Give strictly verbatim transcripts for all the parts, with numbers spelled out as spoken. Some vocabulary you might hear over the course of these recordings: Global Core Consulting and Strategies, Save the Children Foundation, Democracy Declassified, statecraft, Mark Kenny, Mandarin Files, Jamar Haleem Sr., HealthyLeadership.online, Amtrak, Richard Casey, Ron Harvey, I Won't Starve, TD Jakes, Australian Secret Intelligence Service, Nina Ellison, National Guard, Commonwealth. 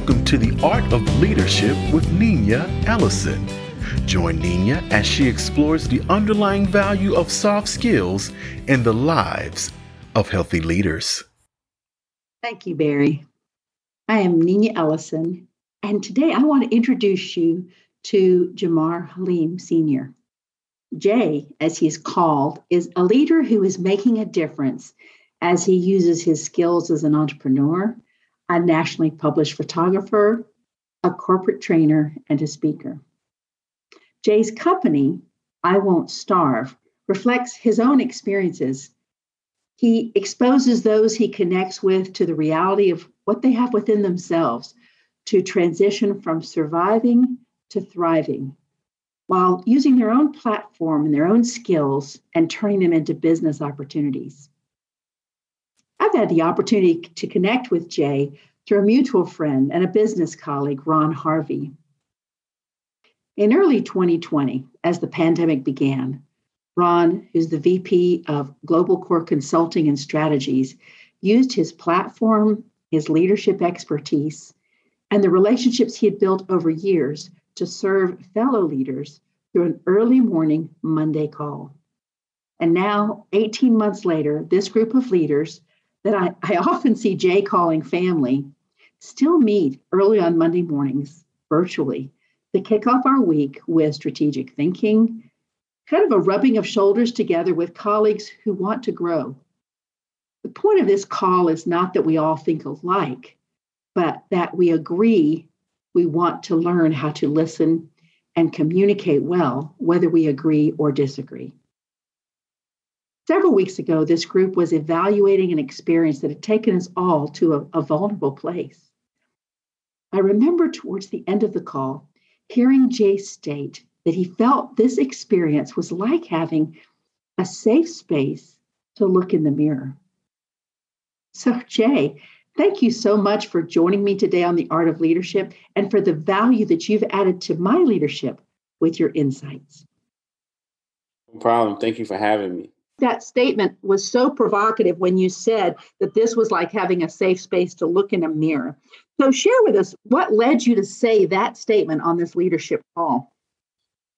Welcome to The Art of Leadership with Nina Ellison. Join Nina as she explores the underlying value of soft skills in the lives of healthy leaders. Thank you, Barry. I am Nina Ellison, and today I want to introduce you to Jamar Haleem Senior Jay, as he is called, is a leader who is making a difference as he uses his skills as an entrepreneur, a nationally published photographer, a corporate trainer, and a speaker. Jay's company, I Won't Starve, reflects his own experiences. He exposes those he connects with to the reality of what they have within themselves to transition from surviving to thriving, while using their own platform and their own skills and turning them into business opportunities. I've had the opportunity to connect with Jay through a mutual friend and a business colleague, Ron Harvey. In early twenty twenty, as the pandemic began, Ron, who's the V P of Global Core Consulting and Strategies, used his platform, his leadership expertise, and the relationships he had built over years to serve fellow leaders through an early morning Monday call. And now, eighteen months later, this group of leaders that I, I often see Jay calling family still meet early on Monday mornings virtually to kick off our week with strategic thinking, kind of a rubbing of shoulders together with colleagues who want to grow. The point of this call is not that we all think alike, but that we agree we want to learn how to listen and communicate well, whether we agree or disagree. Several weeks ago, this group was evaluating an experience that had taken us all to a, a vulnerable place. I remember towards the end of the call, hearing Jay state that he felt this experience was like having a safe space to look in the mirror. So, Jay, thank you so much for joining me today on The Art of Leadership and for the value that you've added to my leadership with your insights. No problem. Thank you for having me. That statement was so provocative when you said that this was like having a safe space to look in a mirror. So share with us, what led you to say that statement on this leadership call?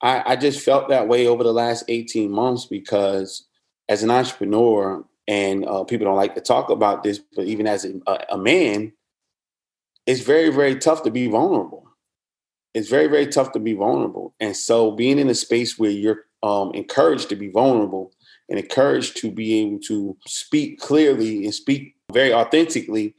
I, I just felt that way over the last eighteen months because as an entrepreneur, and uh, people don't like to talk about this, but even as a, a man, it's very, very tough to be vulnerable. It's very, very tough to be vulnerable. And so being in a space where you're um, encouraged to be vulnerable and encouraged to be able to speak clearly and speak very authentically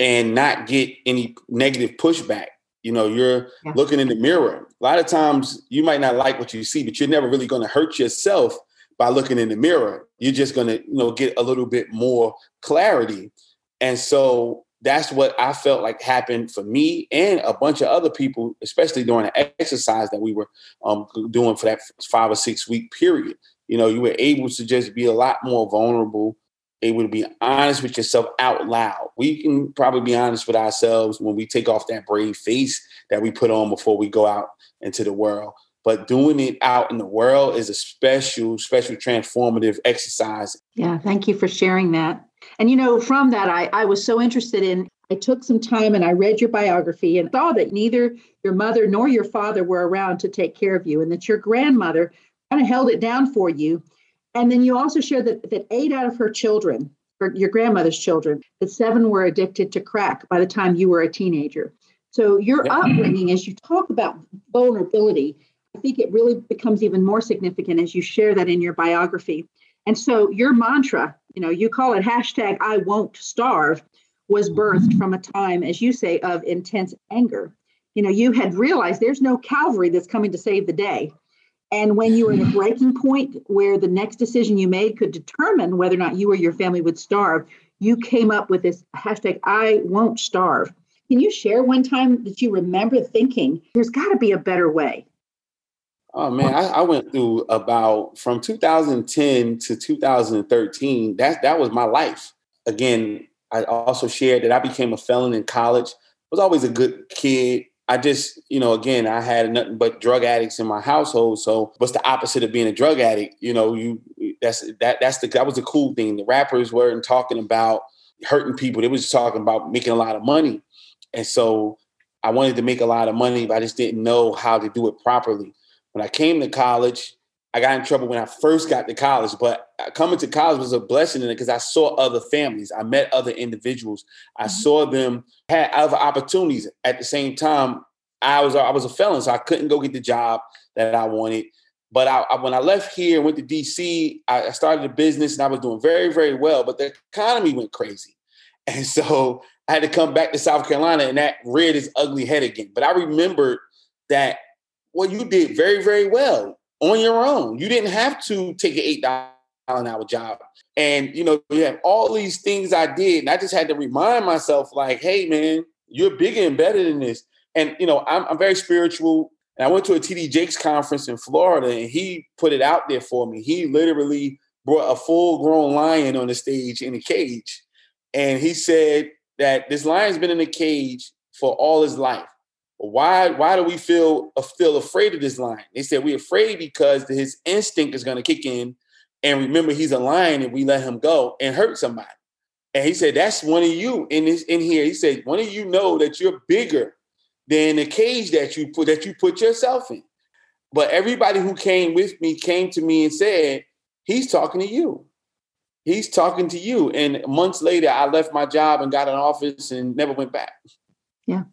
and not get any negative pushback. You know, you're yeah. looking in the mirror. A lot of times you might not like what you see, but you're never really going to hurt yourself by looking in the mirror. You're just going to, you know, get a little bit more clarity. And so that's what I felt like happened for me and a bunch of other people, especially during the exercise that we were um, doing for that five or six week period. You know, you were able to just be a lot more vulnerable, able to be honest with yourself out loud. We can probably be honest with ourselves when we take off that brave face that we put on before we go out into the world. But doing it out in the world is a special, special transformative exercise. Yeah, thank you for sharing that. And, you know, from that, I, I was so interested in, I took some time and I read your biography and saw that neither your mother nor your father were around to take care of you and that your grandmother kind of held it down for you. And then you also shared that, that eight out of her children, or your grandmother's children, that seven were addicted to crack by the time you were a teenager. So your yep. upbringing, as you talk about vulnerability, I think it really becomes even more significant as you share that in your biography. And so your mantra, you know, you call it hashtag I won't starve, was birthed from a time, as you say, of intense anger. You know, you had realized there's no cavalry that's coming to save the day. And when you were at a breaking point where the next decision you made could determine whether or not you or your family would starve, you came up with this hashtag I won't starve. Can you share one time that you remember thinking there's got to be a better way? Oh, man, I, I went through about from two thousand ten to two thousand thirteen. That, that was my life. Again, I also shared that I became a felon in college. I was always a good kid. I just, you know, again, I had nothing but drug addicts in my household. So what's the opposite of being a drug addict? You know, you that's that that's the that was the cool thing. The rappers weren't talking about hurting people. They was talking about making a lot of money. And so I wanted to make a lot of money, but I just didn't know how to do it properly. When I came to college, I got in trouble when I first got to college, but coming to college was a blessing in it because I saw other families. I met other individuals. I mm-hmm. saw them had other opportunities. At the same time, I was I was a felon, so I couldn't go get the job that I wanted. But I, I, when I left here and went to D C, I, I started a business and I was doing very, very well, but the economy went crazy. And so I had to come back to South Carolina, and that reared its ugly head again. But I remembered that, well, you did very, very well on your own. You didn't have to take an eight dollars an hour job. And, you know, you have all these things I did. And I just had to remind myself, like, hey, man, you're bigger and better than this. And, you know, I'm, I'm very spiritual. And I went to a T D Jakes conference in Florida, and he put it out there for me. He literally brought a full-grown lion on the stage in a cage. And he said that this lion's been in a cage for all his life. Why, why do we feel uh, still afraid of this lion? They said we're afraid because his instinct is going to kick in. And remember, he's a lion if we let him go and hurt somebody. And he said, that's one of you in this, in here. He said, one of you know that you're bigger than the cage that you put that you put yourself in. But everybody who came with me came to me and said, he's talking to you. He's talking to you. And months later, I left my job and got an office and never went back. Yeah.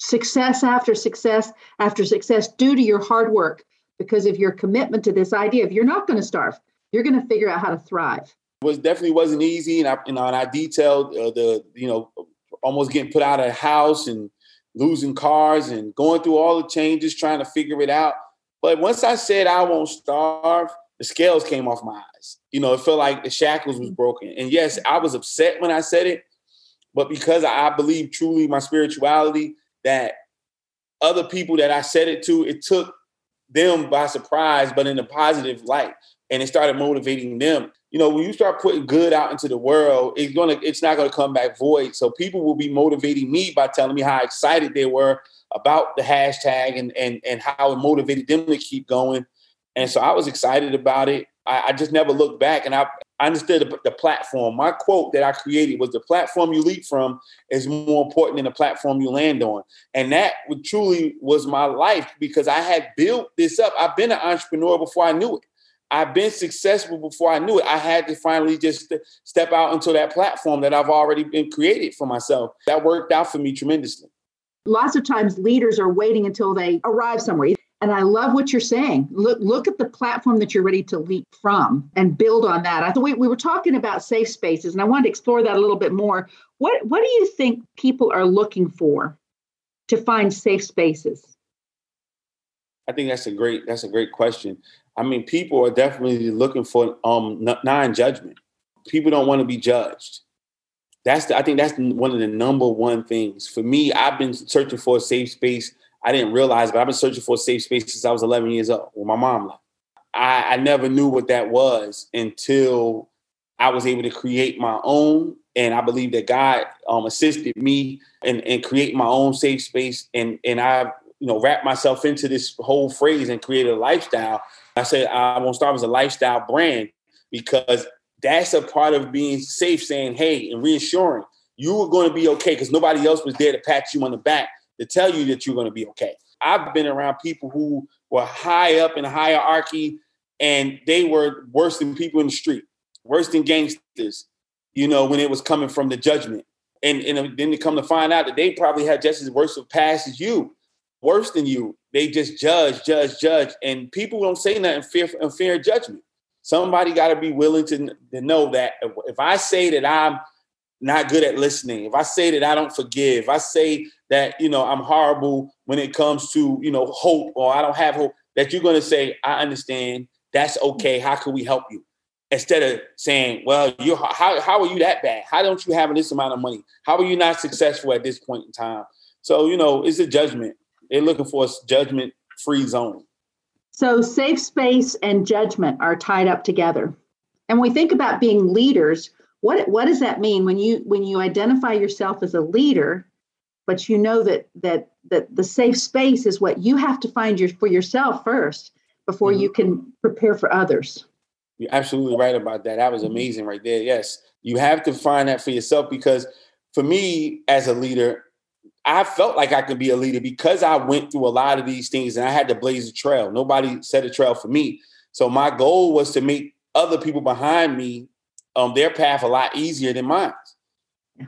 Success after success after success due to your hard work, because of your commitment to this idea. If you're not going to starve, you're going to figure out how to thrive. It was definitely wasn't easy. And I, you know, and I detailed uh, the, you know, almost getting put out of the house and losing cars and going through all the changes, trying to figure it out. But once I said, I won't starve, the scales came off my eyes. You know, it felt like the shackles was broken. And yes, I was upset when I said it, but because I believe truly my spirituality, that other people that I said it to, it took them by surprise, but in a positive light. And it started motivating them. You know, when you start putting good out into the world, it's gonna, it's not going to come back void. So people will be motivating me by telling me how excited they were about the hashtag and and and how it motivated them to keep going. And so I was excited about it. I, I just never looked back, and I, I understood the, the platform. My quote that I created was, the platform you leap from is more important than the platform you land on. And that truly was my life, because I had built this up. I've been an entrepreneur before I knew it. I've been successful before I knew it. I had to finally just step out into that platform that I've already been created for myself. That worked out for me tremendously. Lots of times leaders are waiting until they arrive somewhere. And I love what you're saying. Look, look at the platform that you're ready to leap from and build on that. I thought we, we were talking about safe spaces, and I wanted to explore that a little bit more. What, what do you think people are looking for to find safe spaces? I think that's a great, that's a great question. I mean, people are definitely looking for um, non-judgment. People don't want to be judged. That's the, I think that's one of the number one things. For me, I've been searching for a safe space. I didn't realize, but I've been searching for a safe space since I was eleven years old when my mom left. I, I never knew what that was until I was able to create my own. And I believe that God um, assisted me in, in creating my own safe space. And, and I, you know, wrapped myself into this whole phrase and created a lifestyle. I said, I Won't Starve as a lifestyle brand, because that's a part of being safe, saying, hey, and reassuring you were going to be okay, because nobody else was there to pat you on the back to tell you that you're going to be okay. I've been around people who were high up in hierarchy, and they were worse than people in the street, worse than gangsters, you know, when it was coming from the judgment. And, and then to come to find out that they probably had just as worse of past as you, worse than you. They just judge, judge, judge. And people don't say nothing fear, in fear of judgment. Somebody got to be willing to, to know that if I say that I'm not good at listening, if I say that I don't forgive, if I say that, you know, I'm horrible when it comes to, you know, hope, or I don't have hope, that you're going to say, I understand. That's okay. How can we help you? Instead of saying, well, you how how are you that bad? How don't you have this amount of money? How are you not successful at this point in time? So, you know, it's a judgment. They're looking for a judgment-free zone. So safe space and judgment are tied up together. And when we think about being leaders, what what does that mean when you when you identify yourself as a leader, but you know that that that the safe space is what you have to find your, for yourself first before mm-hmm. you can prepare for others? You're absolutely right about that. That was amazing right there. Yes, you have to find that for yourself, because for me as a leader, I felt like I could be a leader because I went through a lot of these things and I had to blaze a trail. Nobody set a trail for me. So my goal was to make other people behind me, um, their path a lot easier than mine. Yeah.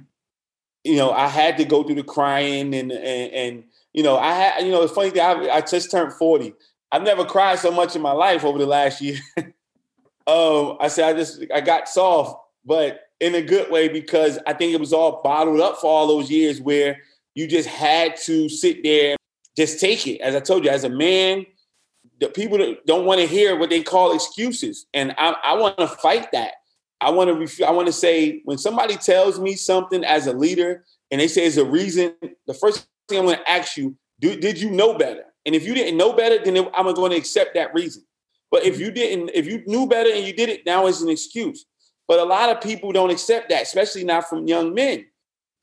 You know, I had to go through the crying and, and, and you know, I had, you know, it's funny that I, I just turned forty. I've never cried so much in my life over the last year. um, I said, I just, I got soft, but in a good way, because I think it was all bottled up for all those years where you just had to sit there, and just take it. As I told you, as a man, the people don't want to hear what they call excuses. And I, I want to fight that. I want to ref- I want to say, when somebody tells me something as a leader and they say it's a reason, the first thing I'm going to ask you, do, did you know better? And if you didn't know better, then it, I'm going to accept that reason. But if you didn't, if you knew better and you did it, now it's an excuse. But a lot of people don't accept that, especially not from young men.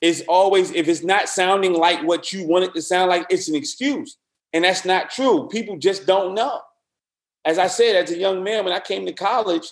It's always, if it's not sounding like what you want it to sound like, it's an excuse. And that's not true. People just don't know. As I said, as a young man, when I came to college,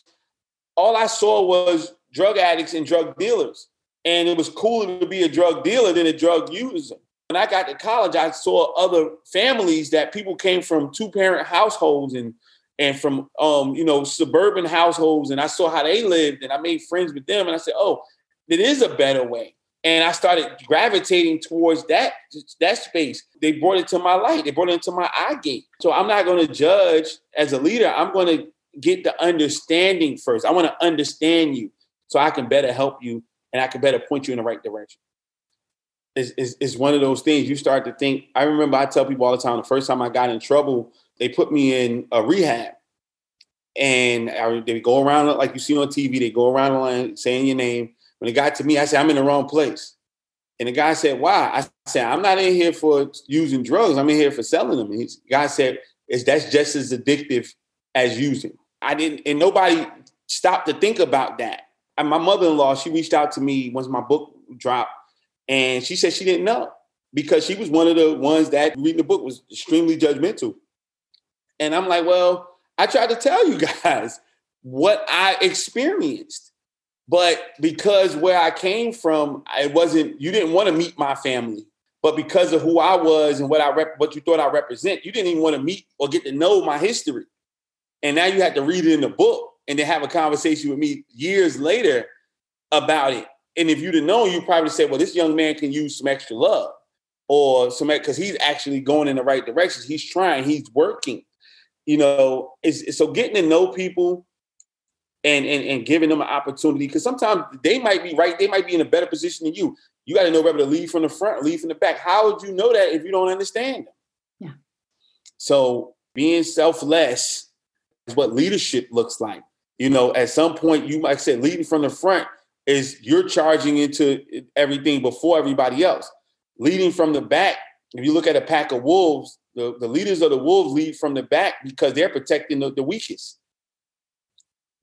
all I saw was drug addicts and drug dealers. And it was cooler to be a drug dealer than a drug user. When I got to college, I saw other families that people came from two-parent households and, and from, um, you know, suburban households. And I saw how they lived and I made friends with them. And I said, oh, it is a better way. And I started gravitating towards that, that space. They brought it to my light. They brought it into my eye gate. So I'm not going to judge as a leader. I'm going to get the understanding first. I want to understand you so I can better help you and I can better point you in the right direction. It's, it's, it's one of those things you start to think. I remember I tell people all the time, the first time I got in trouble, they put me in a rehab. And I, they go around, like you see on T V, they go around the line saying your name. When it got to me, I said, I'm in the wrong place. And the guy said, why? I said, I'm not in here for using drugs. I'm in here for selling them. And the guy said, "Is that's just as addictive as using." I didn't, and nobody stopped to think about that. And my mother-in-law, she reached out to me once my book dropped, and she said she didn't know because she was one of the ones that reading the book was extremely judgmental. And I'm like, well, I tried to tell you guys what I experienced. But because where I came from, it wasn't, you didn't want to meet my family. But because of who I was and what I rep, what you thought I represent, you didn't even want to meet or get to know my history. And now you had to read it in the book and then have a conversation with me years later about it. And if you'd have known, you probably said, well, this young man can use some extra love or some, because he's actually going in the right direction. He's trying, he's working, you know, it's, it's, so getting to know people. And, and and giving them an opportunity, because sometimes they might be right. They might be in a better position than you. You got to know whether to lead from the front, lead from the back. How would you know that if you don't understand them? Yeah. So being selfless is what leadership looks like. You know, at some point, you might say leading from the front is you're charging into everything before everybody else. Leading from the back, if you look at a pack of wolves, the, the leaders of the wolves lead from the back because they're protecting the, the weakest.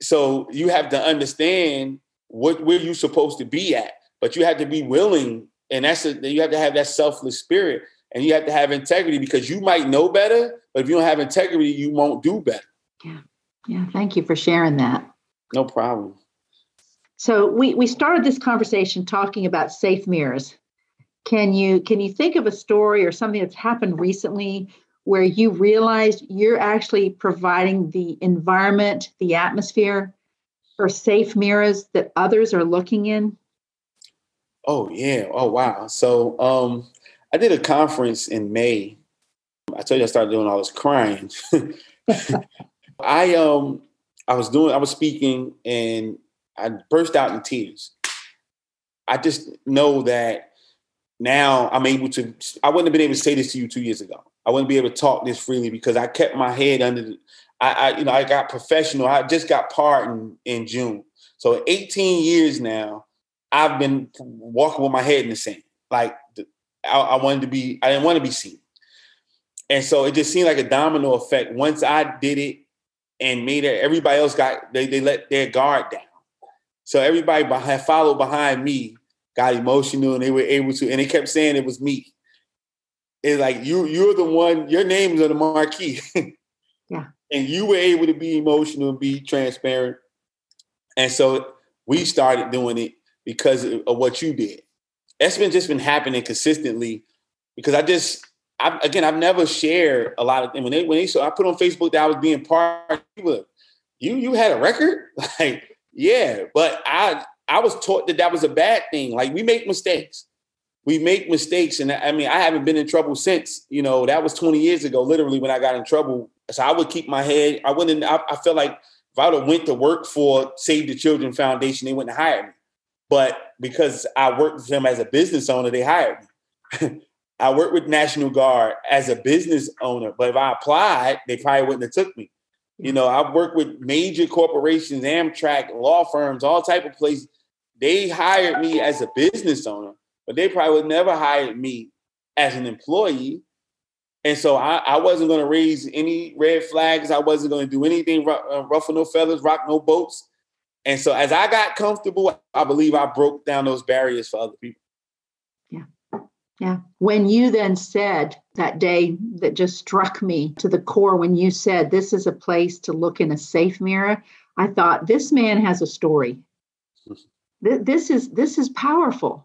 So you have to understand what where you're supposed to be at, but you have to be willing, and that's a, you have to have that selfless spirit, and you have to have integrity because you might know better, but if you don't have integrity, you won't do better. Yeah, yeah. Thank you for sharing that. No problem. So we we started this conversation talking about safe mirrors. Can you can you think of a story or something that's happened recently where you realized you're actually providing the environment, the atmosphere, or safe mirrors that others are looking in? Oh, yeah. Oh, wow. So um, I did a conference in May. I told you I started doing all this crying. I um I was doing, I was speaking, and I burst out in tears. I just know that now I'm able to, I wouldn't have been able to say this to you two years ago. I wouldn't be able to talk this freely because I kept my head under the, I, I, you know, I got professional. I just got pardoned in June. So eighteen years now, I've been walking with my head in the sand. Like I, I wanted to be, I didn't want to be seen. And so it just seemed like a domino effect. Once I did it and made it, everybody else got, they, they let their guard down. So everybody behind, followed behind me, got emotional, and they were able to, and they kept saying it was me. It's like you, you're the one, your name's on the marquee. Yeah. And you were able to be emotional and be transparent. And so we started doing it because of what you did. That's been just been happening consistently because I just, I, again, I've never shared a lot of, and when they, when they, so I put on Facebook that I was being part, people, you, you had a record? Like, yeah, but I, I was taught that that was a bad thing. Like, we make mistakes. We make mistakes. And I mean, I haven't been in trouble since, you know, that was twenty years ago, literally, when I got in trouble. So I would keep my head. I wouldn't, I, I felt like if I would have went to work for Save the Children Foundation, they wouldn't hire me. But because I worked with them as a business owner, they hired me. I worked with National Guard as a business owner, but if I applied, they probably wouldn't have took me. You know, I've worked with major corporations, Amtrak, law firms, all type of places. They hired me as a business owner, but they probably would never hire me as an employee. And so I, I wasn't going to raise any red flags. I wasn't going to do anything, ruffle no feathers, rock no boats. And so as I got comfortable, I believe I broke down those barriers for other people. Yeah. Yeah. When you then said that day that just struck me to the core, when you said, this is a place to look in a safe mirror, I thought, this man has a story. This is this is powerful,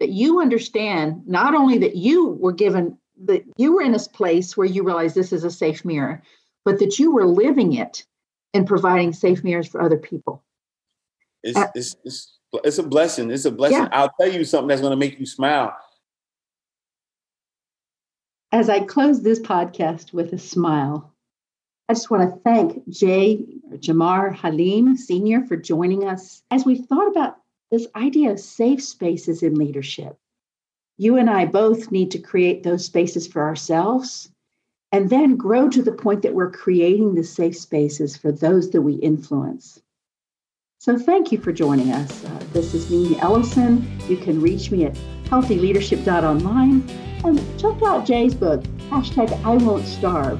that you understand not only that you were given, that you were in this place where you realized this is a safe mirror, but that you were living it and providing safe mirrors for other people. It's, uh, it's, it's, it's a blessing. It's a blessing. Yeah. I'll tell you something that's going to make you smile. As I close this podcast with a smile, I just want to thank Jay or Jamar Haleem Senior for joining us. As we thought about this idea of safe spaces in leadership, you and I both need to create those spaces for ourselves and then grow to the point that we're creating the safe spaces for those that we influence. So thank you for joining us. Uh, this is Nina Ellison. You can reach me at healthy leadership dot online and check out Jay's book, hashtag I Won't Starve.